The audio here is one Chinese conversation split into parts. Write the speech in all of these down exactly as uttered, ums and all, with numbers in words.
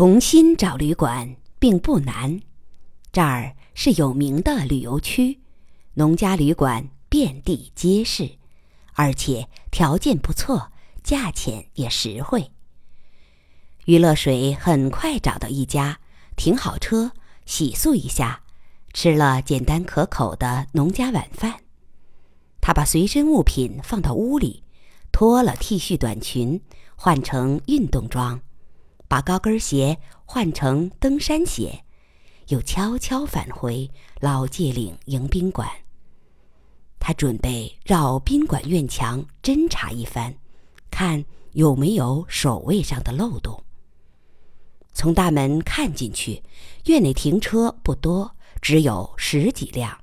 重新找旅馆并不难，这儿是有名的旅游区，农家旅馆遍地皆是，而且条件不错，价钱也实惠。于乐水很快找到一家，停好车，洗漱一下，吃了简单可口的农家晚饭。他把随身物品放到屋里，脱了 T 恤短裙，换成运动装，把高跟鞋换成登山鞋，又悄悄返回老界岭迎宾馆。他准备绕宾馆院墙侦查一番，看有没有守卫上的漏洞。从大门看进去，院内停车不多，只有十几辆。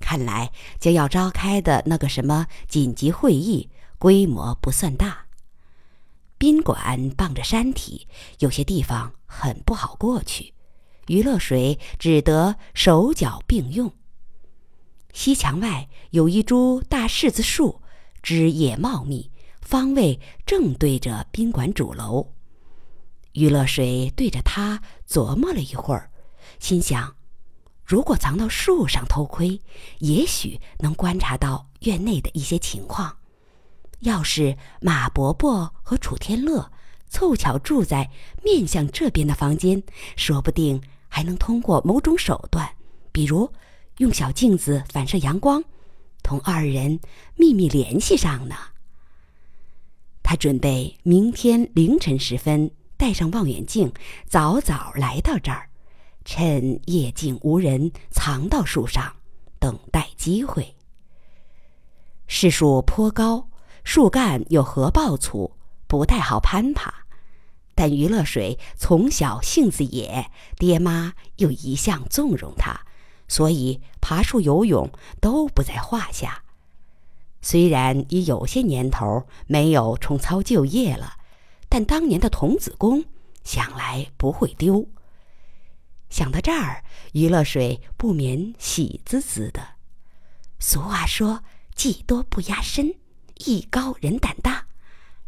看来将要召开的那个什么紧急会议规模不算大。宾馆傍着山体，有些地方很不好过去，于乐水只得手脚并用。西墙外有一株大柿子树，枝叶茂密，方位正对着宾馆主楼。于乐水对着它琢磨了一会儿，心想，如果藏到树上偷窥，也许能观察到院内的一些情况。要是马伯伯和楚天乐凑巧住在面向这边的房间，说不定还能通过某种手段，比如用小镜子反射阳光，同二人秘密联系上呢。他准备明天凌晨时分带上望远镜，早早来到这儿，趁夜静无人藏到树上，等待机会。柿树颇高，树干又合抱粗，不太好攀爬，但于乐水从小性子野，爹妈又一向纵容他，所以爬树游泳都不在话下。虽然已有些年头没有重操旧业了，但当年的童子功想来不会丢。想到这儿，于乐水不免喜滋滋的。俗话说，技多不压身，艺高人胆大，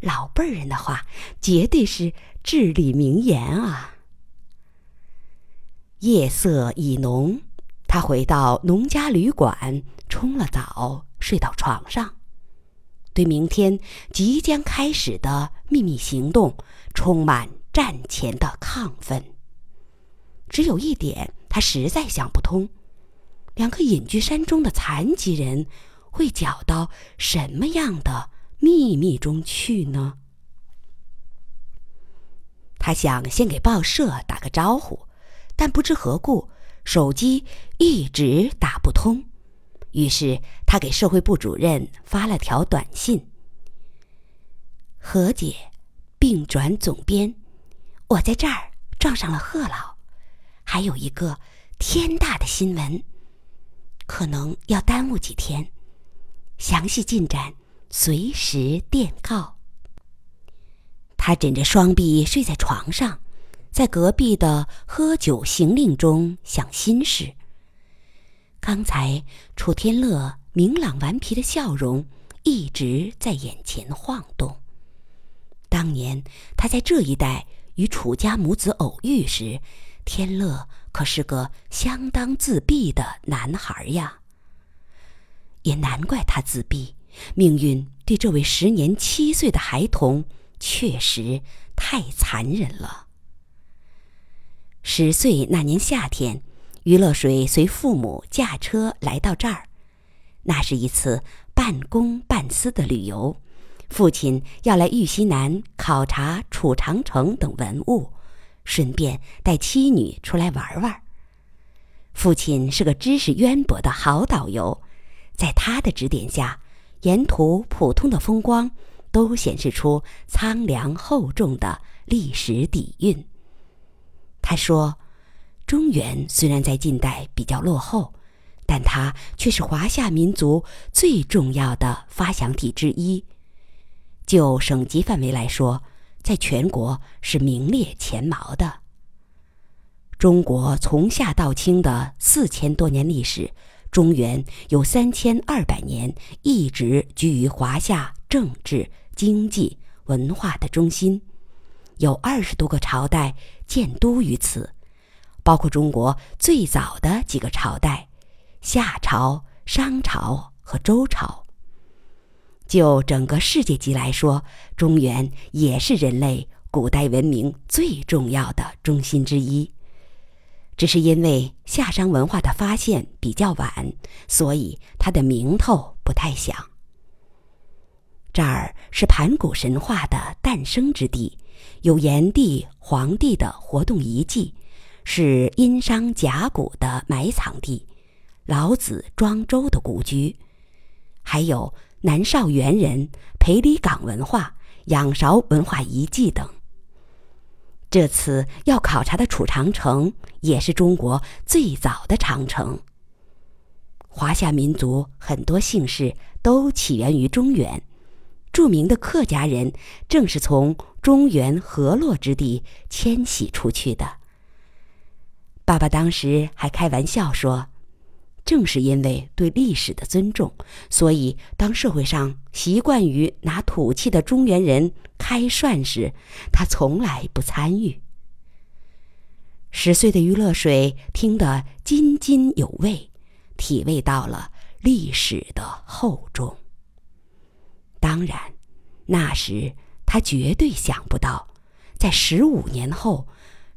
老辈人的话绝对是至理名言啊。夜色已浓，他回到农家旅馆，冲了澡，睡到床上，对明天即将开始的秘密行动充满战前的亢奋。只有一点他实在想不通，两个隐居山中的残疾人会搅到什么样的秘密中去呢？他想先给报社打个招呼，但不知何故手机一直打不通，于是他给社会部主任发了条短信：何姐，并转总编，我在这儿撞上了贺老，还有一个天大的新闻，可能要耽误几天，详细进展随时电告。他枕着双臂睡在床上，在隔壁的喝酒行令中想心事。刚才楚天乐明朗顽皮的笑容一直在眼前晃动。当年他在这一带与楚家母子偶遇时，天乐可是个相当自闭的男孩呀。也难怪他自闭，命运对这位时年七岁的孩童确实太残忍了。十岁那年夏天，于乐水随父母驾车来到这儿。那是一次半公半私的旅游，父亲要来玉溪南考察楚长城等文物，顺便带妻女出来玩玩。父亲是个知识渊博的好导游，在他的指点下，沿途普通的风光都显示出苍凉厚重的历史底蕴。他说，中原虽然在近代比较落后，但它却是华夏民族最重要的发祥地之一。就省级范围来说，在全国是名列前茅的。中国从夏到清的四千多年历史，中原有三千二百年一直居于华夏政治、经济、文化的中心。有二十多个朝代建都于此，包括中国最早的几个朝代夏朝、商朝和周朝。就整个世界级来说，中原也是人类古代文明最重要的中心之一。只是因为夏商文化的发现比较晚，所以它的名头不太响。这儿是盘古神话的诞生之地，有炎帝、黄帝的活动遗迹，是殷商甲骨的埋藏地，老子、庄周的故居，还有南邵猿人、裴李岗文化、仰韶文化遗迹等。这次要考察的楚长城也是中国最早的长城。华夏民族很多姓氏都起源于中原，著名的客家人正是从中原河洛之地迁徙出去的。爸爸当时还开玩笑说，正是因为对历史的尊重，所以当社会上习惯于拿土气的中原人开涮时，他从来不参与。十岁的于乐水听得津津有味，体味到了历史的厚重。当然，那时他绝对想不到，在十五年后，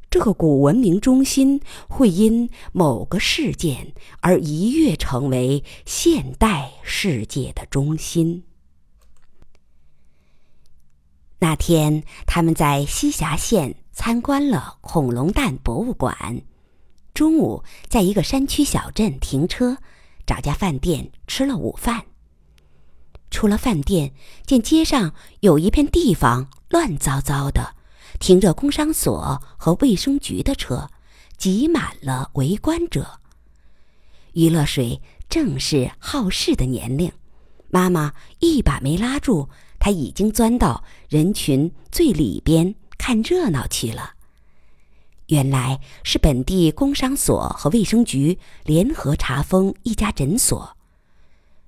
这个古文明中心会因某个事件而一跃成为现代世界的中心。那天，他们在西峡县参观了恐龙蛋博物馆，中午在一个山区小镇停车，找家饭店吃了午饭。出了饭店，见街上有一片地方乱糟糟的，停着工商所和卫生局的车，挤满了围观者。于乐水正是好事的年龄，妈妈一把没拉住，她已经钻到人群最里边看热闹去了。原来是本地工商所和卫生局联合查封一家诊所，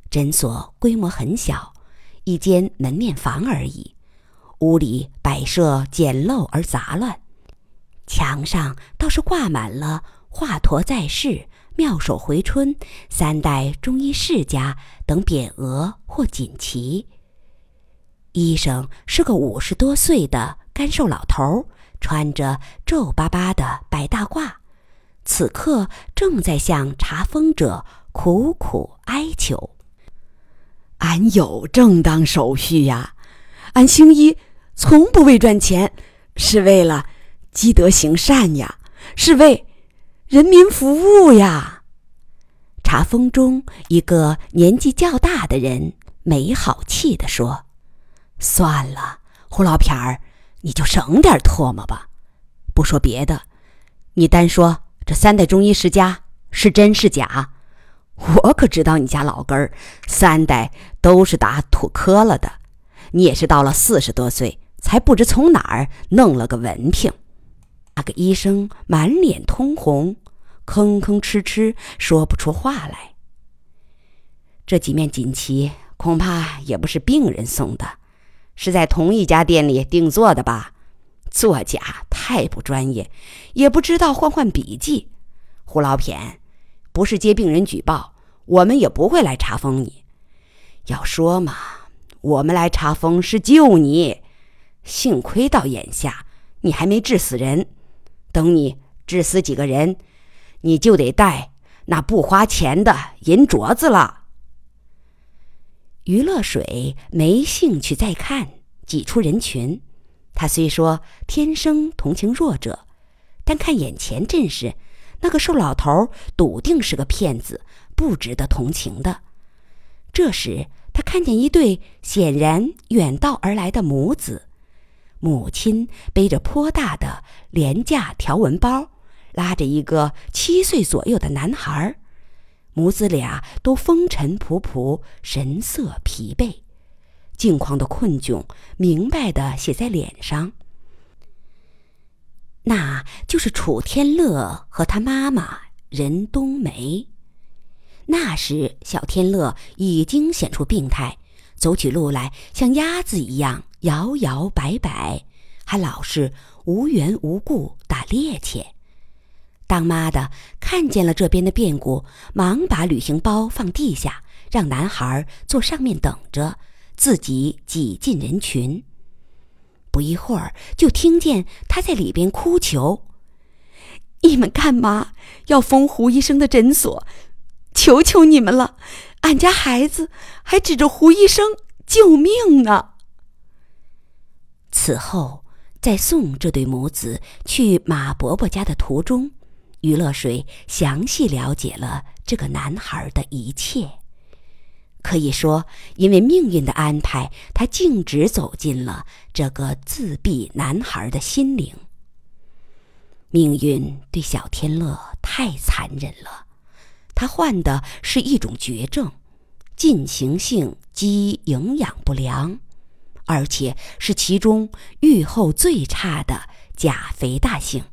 诊所规模很小，一间门面房而已。屋里摆设简陋而杂乱，墙上倒是挂满了华佗在世、妙手回春、三代中医世家等匾额或锦旗。医生是个五十多岁的干瘦老头，穿着皱巴巴的白大褂，此刻正在向查封者苦苦哀求：“俺有正当手续呀，俺行医从不为赚钱，是为了积德行善呀，是为人民服务呀。”查封中一个年纪较大的人没好气地说：“算了，胡老撇儿，你就省点唾沫吧。不说别的，你单说这三代中医世家是真是假，我可知道你家老根儿三代都是打土坷了的。你也是到了四十多岁，才不知从哪儿弄了个文凭。”那个医生满脸通红，吭吭哧哧说不出话来。这几面锦旗恐怕也不是病人送的，是在同一家店里定做的吧？作假太不专业，也不知道换换笔记。胡老扁，不是接病人举报，我们也不会来查封你。要说嘛，我们来查封是救你，幸亏到眼下你还没治死人，等你治死几个人，你就得带那不花钱的银镯子了。于乐水没兴趣再看，挤出人群。他虽说天生同情弱者，但看眼前阵势，那个瘦老头笃定是个骗子，不值得同情的。这时他看见一对显然远道而来的母子，母亲背着颇大的廉价条纹包，拉着一个七岁左右的男孩，母子俩都风尘仆仆，神色疲惫，境况的困窘明白地写在脸上。那就是楚天乐和他妈妈任冬梅。那时小天乐已经显出病态，走起路来像鸭子一样摇摇摆摆，还老是无缘无故打趔趄。当妈的看见了这边的变故，忙把旅行包放地下，让男孩坐上面等着，自己挤进人群。不一会儿就听见他在里边哭求：你们干嘛要封胡医生的诊所？求求你们了，俺家孩子还指着胡医生救命呢。此后在送这对母子去马伯伯家的途中，于乐水详细了解了这个男孩的一切。可以说，因为命运的安排，他径直走进了这个自闭男孩的心灵。命运对小天乐太残忍了，他患的是一种绝症，进行性基因营养不良，而且是其中预后最差的钾肥大性。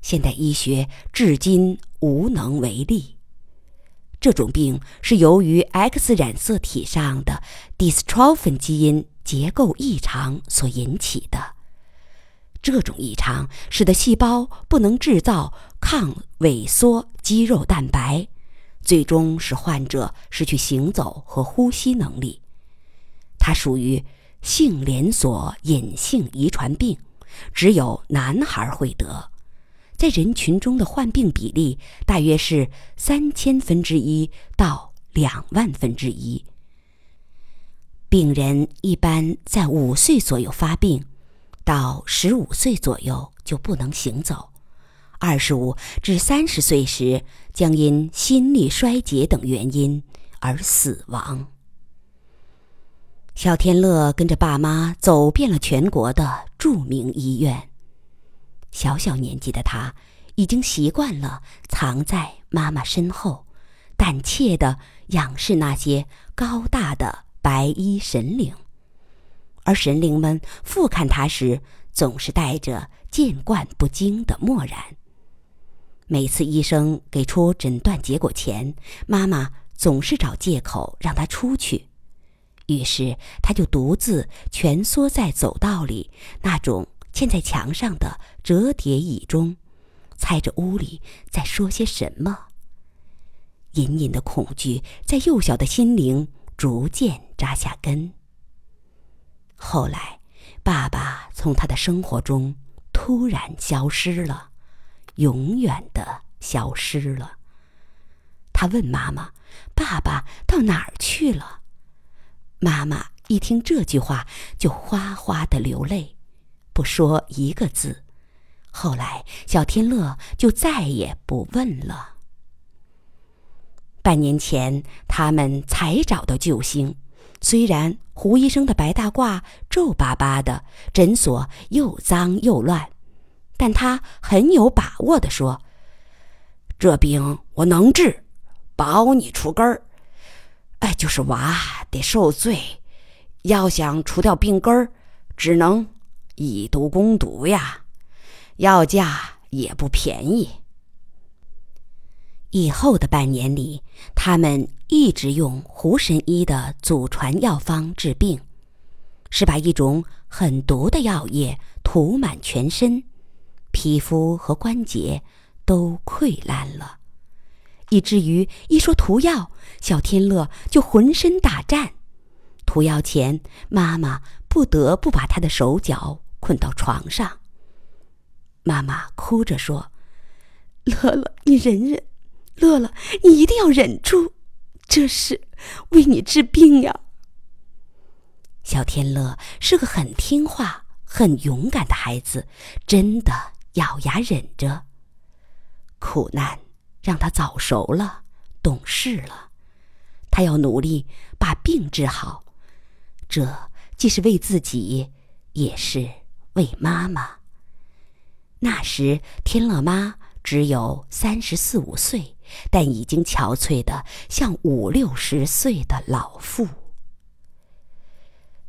现代医学至今无能为力。这种病是由于 X 染色体上的 dystrophin 基因结构异常所引起的。这种异常使得细胞不能制造抗萎缩肌肉蛋白，最终使患者失去行走和呼吸能力。它属于性连锁隐性遗传病，只有男孩会得。在人群中的患病比例大约是三千分之一到两万分之一。病人一般在五岁左右发病，到十五岁左右就不能行走，二十五至三十岁时将因心力衰竭等原因而死亡。小天乐跟着爸妈走遍了全国的著名医院。小小年纪的他已经习惯了藏在妈妈身后，胆怯地仰视那些高大的白衣神灵。而神灵们俯瞰他时，总是带着见惯不惊的漠然。每次医生给出诊断结果前，妈妈总是找借口让他出去，于是他就独自蜷缩在走道里那种嵌在墙上的折叠椅中，猜着屋里在说些什么。隐隐的恐惧在幼小的心灵逐渐扎下根。后来，爸爸从他的生活中突然消失了，永远的消失了。他问妈妈：“爸爸到哪儿去了？”妈妈一听这句话，就哗哗地流泪，不说一个字。后来，小天乐就再也不问了。半年前，他们才找到救星。虽然胡医生的白大褂皱巴巴的，诊所又脏又乱，但他很有把握地说：“这病我能治，保你除根儿。哎，就是娃得受罪，要想除掉病根儿，只能以毒攻毒呀，药价也不便宜。”以后的半年里，他们一直用胡神医的祖传药方治病，是把一种很毒的药液涂满全身，皮肤和关节都溃烂了，以至于一说涂药，小天乐就浑身打颤。涂药前，妈妈不得不把他的手脚捆到床上。妈妈哭着说：“乐乐，你忍忍，乐乐，你一定要忍住，这是为你治病呀。”小天乐是个很听话、很勇敢的孩子，真的咬牙忍着。苦难让他早熟了，懂事了。他要努力把病治好，这既是为自己，也是为妈妈。那时，天乐妈只有三十四五岁，但已经憔悴的像五六十岁的老妇。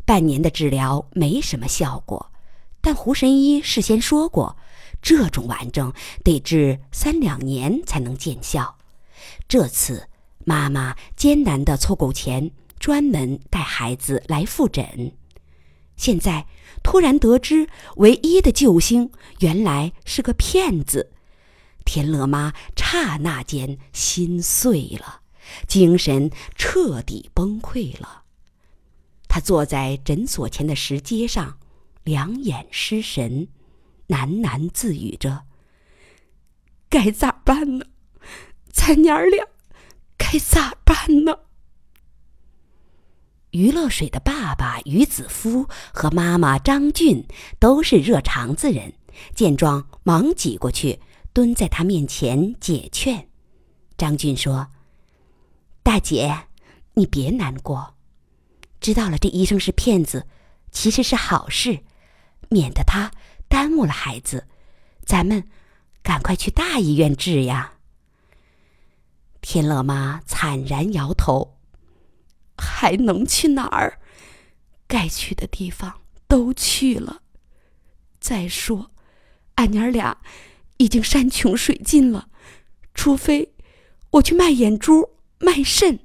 半年的治疗没什么效果，但胡神医事先说过，这种顽症得治三两年才能见效。这次妈妈艰难地凑够钱，专门带孩子来复诊。现在突然得知唯一的救星原来是个骗子，田乐妈刹那间心碎了，精神彻底崩溃了。她坐在诊所前的石阶上，两眼失神，喃喃自语着：该咋办呢？咱娘俩该咋办呢？于乐水的爸爸于子夫和妈妈张俊都是热肠子人，见状忙挤过去蹲在他面前解劝。张俊说：大姐，你别难过，知道了这医生是骗子其实是好事，免得他耽误了孩子，咱们赶快去大医院治呀。天乐妈惨然摇头：还能去哪儿？该去的地方都去了。再说，俺娘俩已经山穷水尽了，除非我去卖眼珠、卖肾。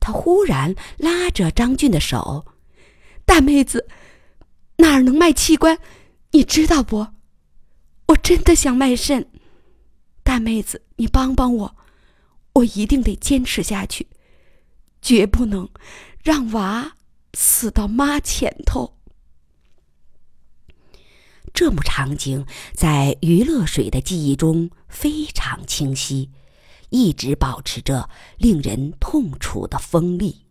他忽然拉着张俊的手：大妹子，哪儿能卖器官？你知道不？我真的想卖肾。大妹子，你帮帮我，我一定得坚持下去。绝不能让娃死到妈前头。这幕场景在于乐水的记忆中非常清晰，一直保持着令人痛楚的锋利。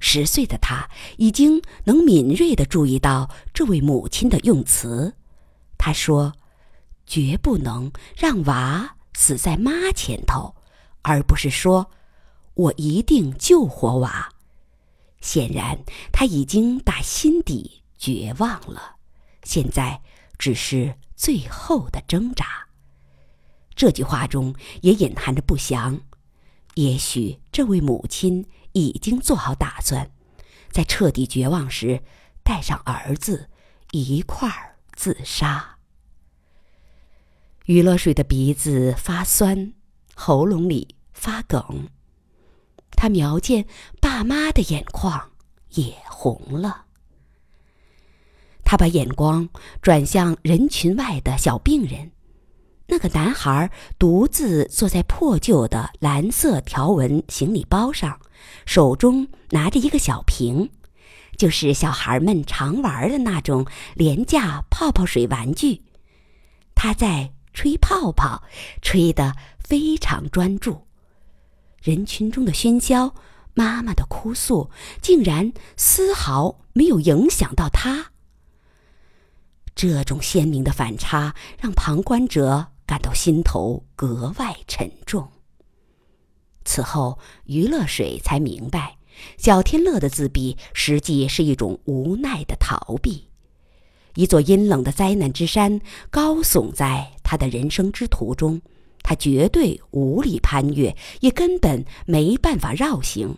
十岁的他已经能敏锐地注意到这位母亲的用词，他说：绝不能让娃死在妈前头，而不是说我一定救活娃。显然他已经打心底绝望了，现在只是最后的挣扎。这句话中也隐含着不祥，也许这位母亲已经做好打算，在彻底绝望时带上儿子一块儿自杀。于乐水的鼻子发酸，喉咙里发梗，他瞄见爸妈的眼眶也红了。他把眼光转向人群外的小病人，那个男孩独自坐在破旧的蓝色条纹行李包上，手中拿着一个小瓶，就是小孩们常玩的那种廉价泡泡水玩具。他在吹泡泡，吹得非常专注。人群中的喧嚣，妈妈的哭诉，竟然丝毫没有影响到他。这种鲜明的反差让旁观者感到心头格外沉重。此后，于乐水才明白，小天乐的自闭实际是一种无奈的逃避。一座阴冷的灾难之山高耸在他的人生之途中，他绝对无力攀越，也根本没办法绕行，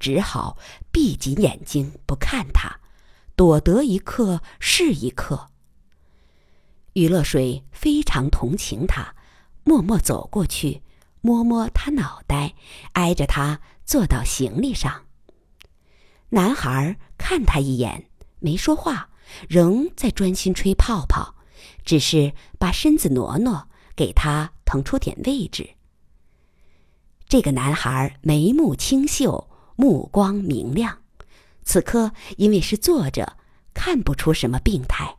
只好闭紧眼睛不看它，躲得一刻是一刻。于乐水非常同情他，默默走过去，摸摸他脑袋，挨着他坐到行李上。男孩看他一眼，没说话，仍在专心吹泡泡，只是把身子挪挪，给他腾出点位置。这个男孩眉目清秀，目光明亮，此刻因为是坐着，看不出什么病态，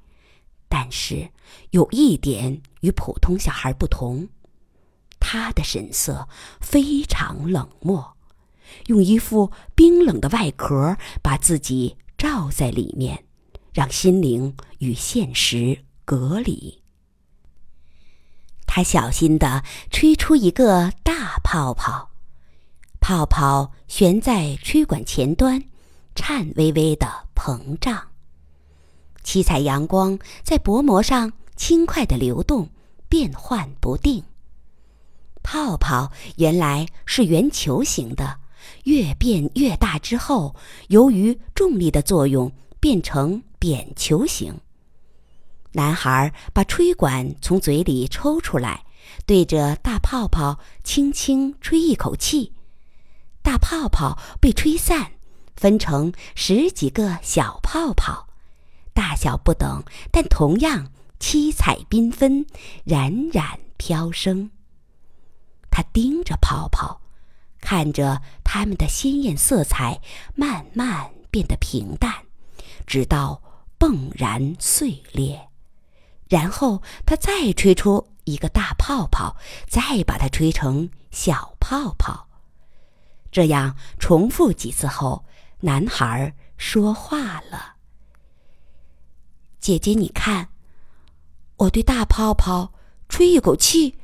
但是有一点与普通小孩不同，他的神色非常冷漠，用一副冰冷的外壳把自己罩在里面，让心灵与现实隔离。他小心地吹出一个大泡泡，泡泡悬在吹管前端，颤巍巍地膨胀。七彩阳光在薄膜上轻快地流动，变幻不定。泡泡原来是圆球形的，越变越大之后，由于重力的作用变成扁球形。男孩把吹管从嘴里抽出来，对着大泡泡轻轻吹一口气，大泡泡被吹散，分成十几个小泡泡，大小不等，但同样七彩缤纷，冉冉飘升。他盯着泡泡，看着它们的鲜艳色彩慢慢变得平淡，直到迸然碎裂。然后他再吹出一个大泡泡，再把它吹成小泡泡。这样重复几次后，男孩说话了：“姐姐，你看，我对大泡泡吹一口气，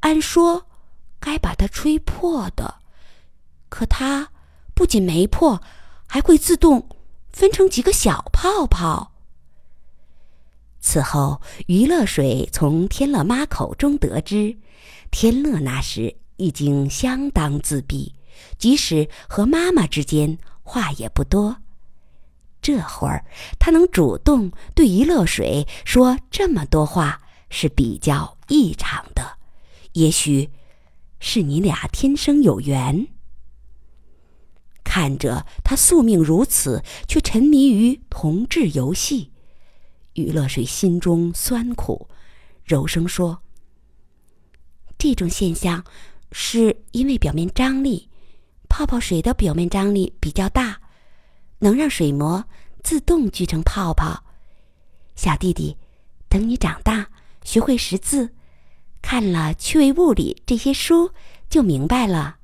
按说该把它吹破的，可它不仅没破，还会自动分成几个小泡泡。”此后，于乐水从天乐妈口中得知，天乐那时已经相当自闭，即使和妈妈之间话也不多。这会儿，他能主动对于乐水说这么多话是比较异常的，也许是你俩天生有缘。看着他宿命如此，却沉迷于同志游戏，于乐水心中酸苦，柔声说：“这种现象是因为表面张力，泡泡水的表面张力比较大，能让水膜自动聚成泡泡。小弟弟，等你长大，学会识字，看了趣味物理这些书，就明白了。”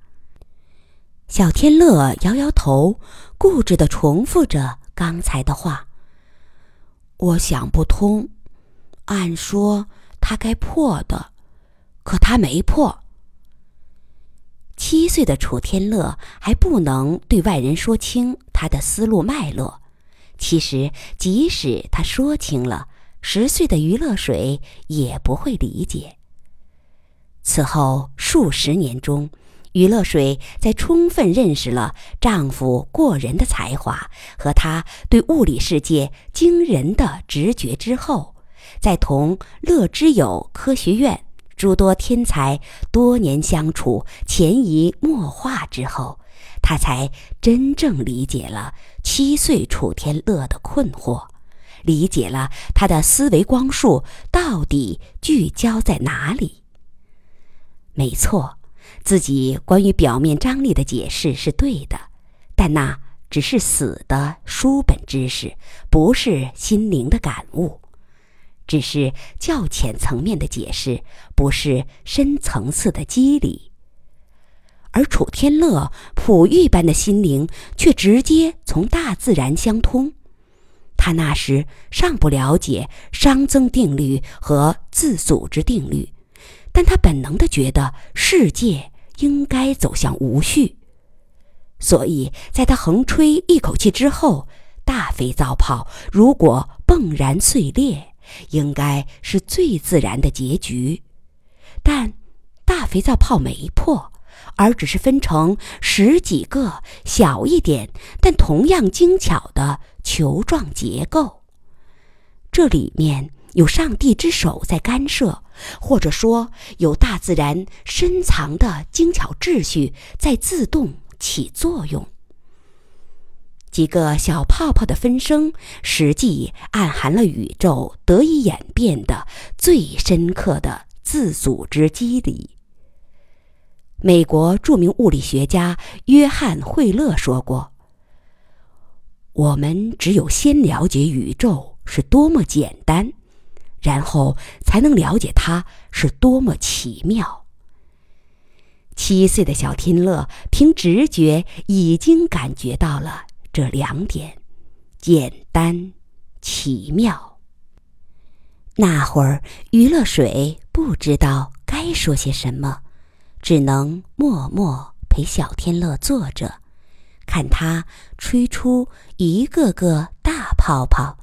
小天乐摇摇头，固执地重复着刚才的话。我想不通，按说他该破的，可他没破。七岁的楚天乐还不能对外人说清他的思路脉络，其实即使他说清了，十岁的于乐水也不会理解。此后数十年中，于乐水在充分认识了丈夫过人的才华和他对物理世界惊人的直觉之后，在同乐之友科学院诸多天才多年相处潜移默化之后，他才真正理解了七岁楚天乐的困惑，理解了他的思维光束到底聚焦在哪里。没错，自己关于表面张力的解释是对的，但那只是死的书本知识，不是心灵的感悟，只是较浅层面的解释，不是深层次的机理。而楚天乐璞玉般的心灵却直接从大自然相通，他那时尚不了解熵增定律和自组织定律，但他本能地觉得世界应该走向无序，所以在他横吹一口气之后，大肥皂泡如果迸然碎裂，应该是最自然的结局。但大肥皂泡没破，而只是分成十几个小一点但同样精巧的球状结构，这里面有上帝之手在干涉，或者说有大自然深藏的精巧秩序在自动起作用。几个小泡泡的分生，实际暗含了宇宙得以演变的最深刻的自组织机理。美国著名物理学家约翰·惠勒说过：“我们只有先了解宇宙是多么简单，然后才能了解它是多么奇妙。”七岁的小天乐凭直觉已经感觉到了这两点：简单、奇妙。那会儿，于乐水不知道该说些什么，只能默默陪小天乐坐着，看他吹出一个个大泡泡，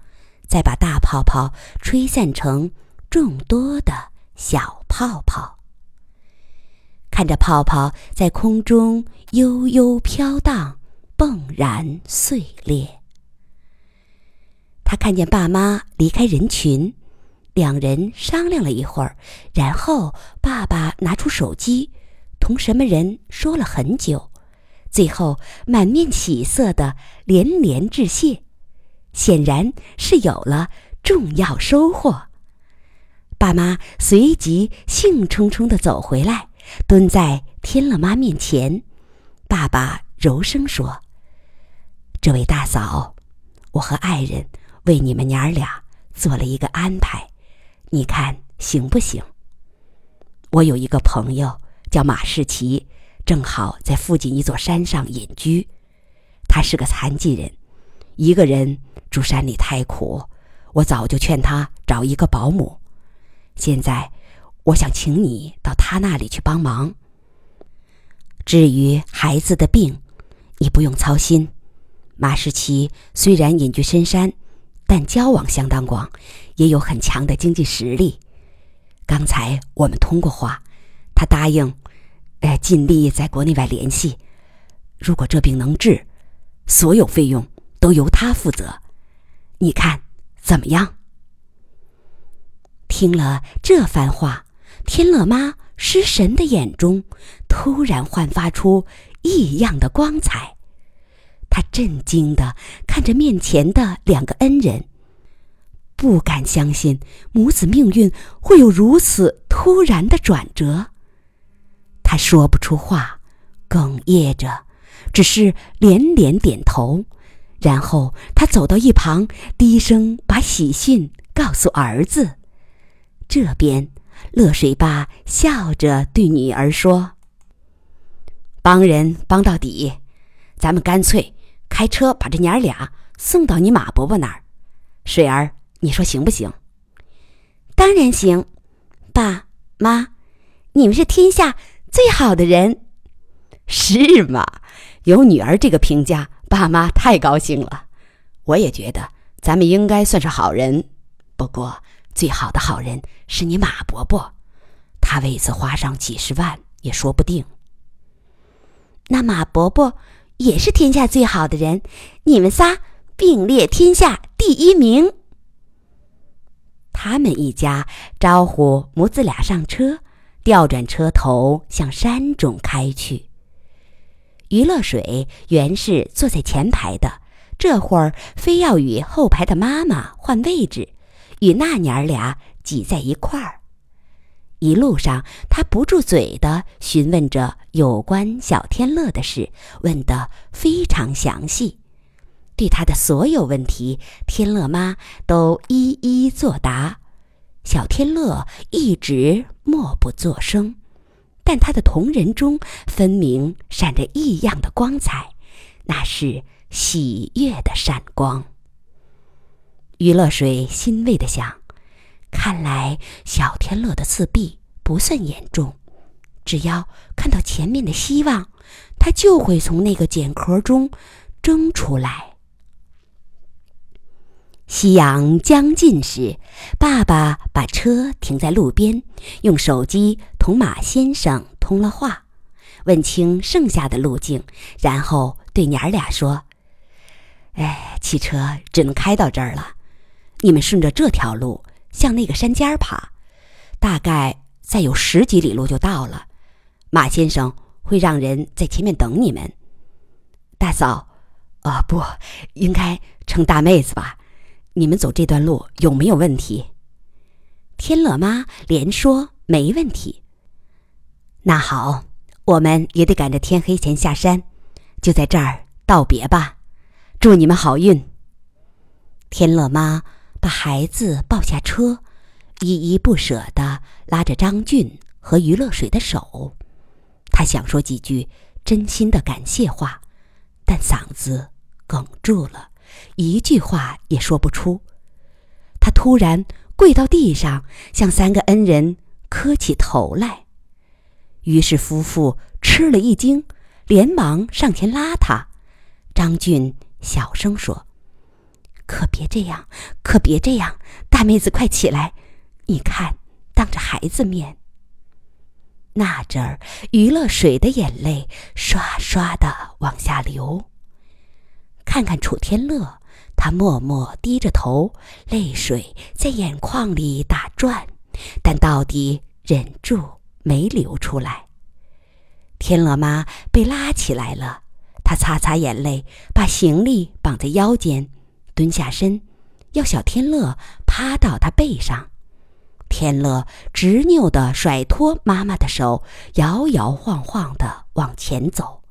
再把大泡泡吹散成众多的小泡泡。看着泡泡在空中悠悠飘荡，迸然碎裂。他看见爸妈离开人群，两人商量了一会儿，然后爸爸拿出手机，同什么人说了很久，最后满面喜色的连连致谢，显然是有了重要收获。爸妈随即兴冲冲地走回来，蹲在天乐妈面前。爸爸柔声说：“这位大嫂，我和爱人为你们娘儿俩做了一个安排，你看行不行？我有一个朋友叫马世奇，正好在附近一座山上隐居，他是个残疾人，一个人住山里太苦，我早就劝他找一个保姆。现在我想请你到他那里去帮忙。至于孩子的病，你不用操心。马世奇虽然隐居深山，但交往相当广，也有很强的经济实力。刚才我们通过话，他答应呃，尽力在国内外联系。如果这病能治，所有费用都由他负责。你看怎么样？”听了这番话，天乐妈失神的眼中突然焕发出异样的光彩。她震惊地看着面前的两个恩人，不敢相信母子命运会有如此突然的转折。她说不出话，哽咽着，只是连连点头。然后她走到一旁，低声把喜讯告诉儿子。这边乐水爸笑着对女儿说：“帮人帮到底，咱们干脆开车把这娘儿俩送到你马伯伯那儿。水儿，你说行不行？”“当然行，爸妈，你们是天下最好的人。”“是吗？有女儿这个评价，爸妈太高兴了。我也觉得咱们应该算是好人，不过最好的好人是你马伯伯，他为此花上几十万也说不定。”“那马伯伯也是天下最好的人，你们仨并列天下第一名。”他们一家招呼母子俩上车，调转车头向山中开去。于乐水原是坐在前排的，这会儿非要与后排的妈妈换位置，与那娘儿俩挤在一块儿。一路上他不住嘴地询问着有关小天乐的事，问得非常详细。对他的所有问题，天乐妈都一一作答。小天乐一直默不作声，但他的瞳仁中分明闪着异样的光彩，那是喜悦的闪光。于乐水欣慰地想，看来小天乐的自闭不算严重，只要看到前面的希望，他就会从那个茧壳中挣出来。夕阳将近时，爸爸把车停在路边，用手机同马先生通了话，问清剩下的路径，然后对娘儿俩说：“哎，汽车只能开到这儿了。你们顺着这条路向那个山尖爬，大概再有十几里路就到了。马先生会让人在前面等你们。大嫂，啊、哦、不，应该称大妹子吧。你们走这段路有没有问题？”天乐妈连说没问题。“那好，我们也得赶着天黑前下山，就在这儿道别吧。祝你们好运。”天乐妈把孩子抱下车，依依不舍地拉着张俊和于乐水的手。她想说几句真心的感谢话，但嗓子哽住了，一句话也说不出。他突然跪到地上，向三个恩人磕起头来。于是夫妇吃了一惊，连忙上前拉他。张俊小声说：“可别这样，可别这样，大妹子快起来，你看，当着孩子面。”那阵儿，于乐水的眼泪刷刷地往下流。看看楚天乐，他默默低着头，泪水在眼眶里打转，但到底忍住没流出来。天乐妈被拉起来了，他擦擦眼泪，把行李绑在腰间，蹲下身，要小天乐趴到他背上。天乐执拗地甩脱妈妈的手，摇摇晃晃地往前走。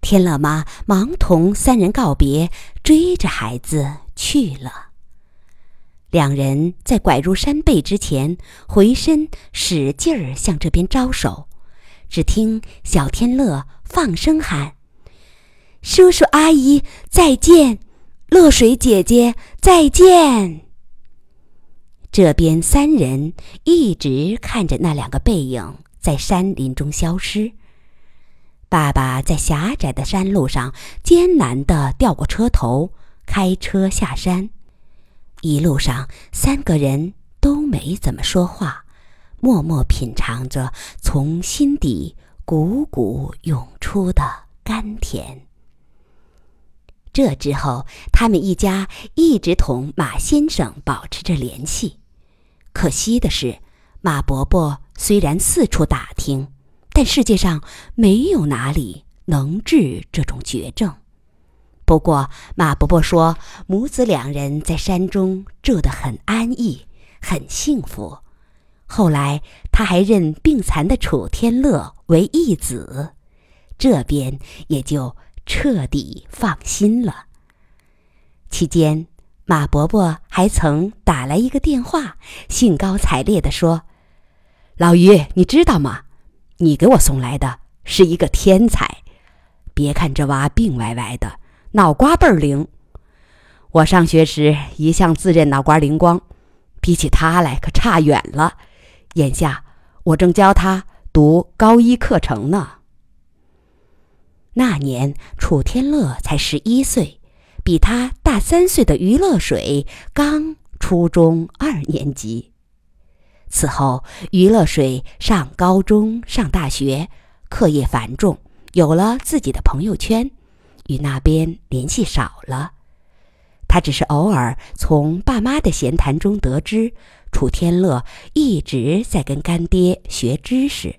天乐妈忙同三人告别，追着孩子去了。两人在拐入山背之前，回身使劲儿向这边招手。只听小天乐放声喊：“叔叔阿姨再见，乐水姐姐再见。”这边三人一直看着那两个背影在山林中消失。爸爸在狭窄的山路上艰难地调过车头，开车下山。一路上，三个人都没怎么说话，默默品尝着从心底汩汩涌出的甘甜。这之后，他们一家一直同马先生保持着联系。可惜的是，马伯伯虽然四处打听，但世界上没有哪里能治这种绝症。不过马伯伯说，母子两人在山中住得很安逸，很幸福。后来他还认病残的楚天乐为义子，这边也就彻底放心了。期间马伯伯还曾打来一个电话，兴高采烈地说：“老于，你知道吗？你给我送来的是一个天才。别看这娃病歪歪的，脑瓜倍儿灵。我上学时一向自认脑瓜灵光，比起他来可差远了。眼下我正教他读高一课程呢。”那年楚天乐才十一岁，比他大三岁的于乐水刚初中二年级。此后，于乐水上高中、上大学，课业繁重，有了自己的朋友圈。与那边联系少了，他只是偶尔从爸妈的闲谈中得知，楚天乐一直在跟干爹学知识，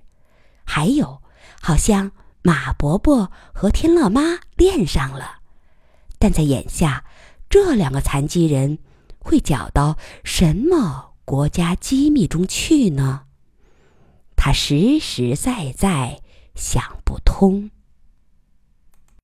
还有好像马伯伯和天乐妈恋上了。但在眼下，这两个残疾人会搅到什么国家机密中去呢？他实实在在想不通。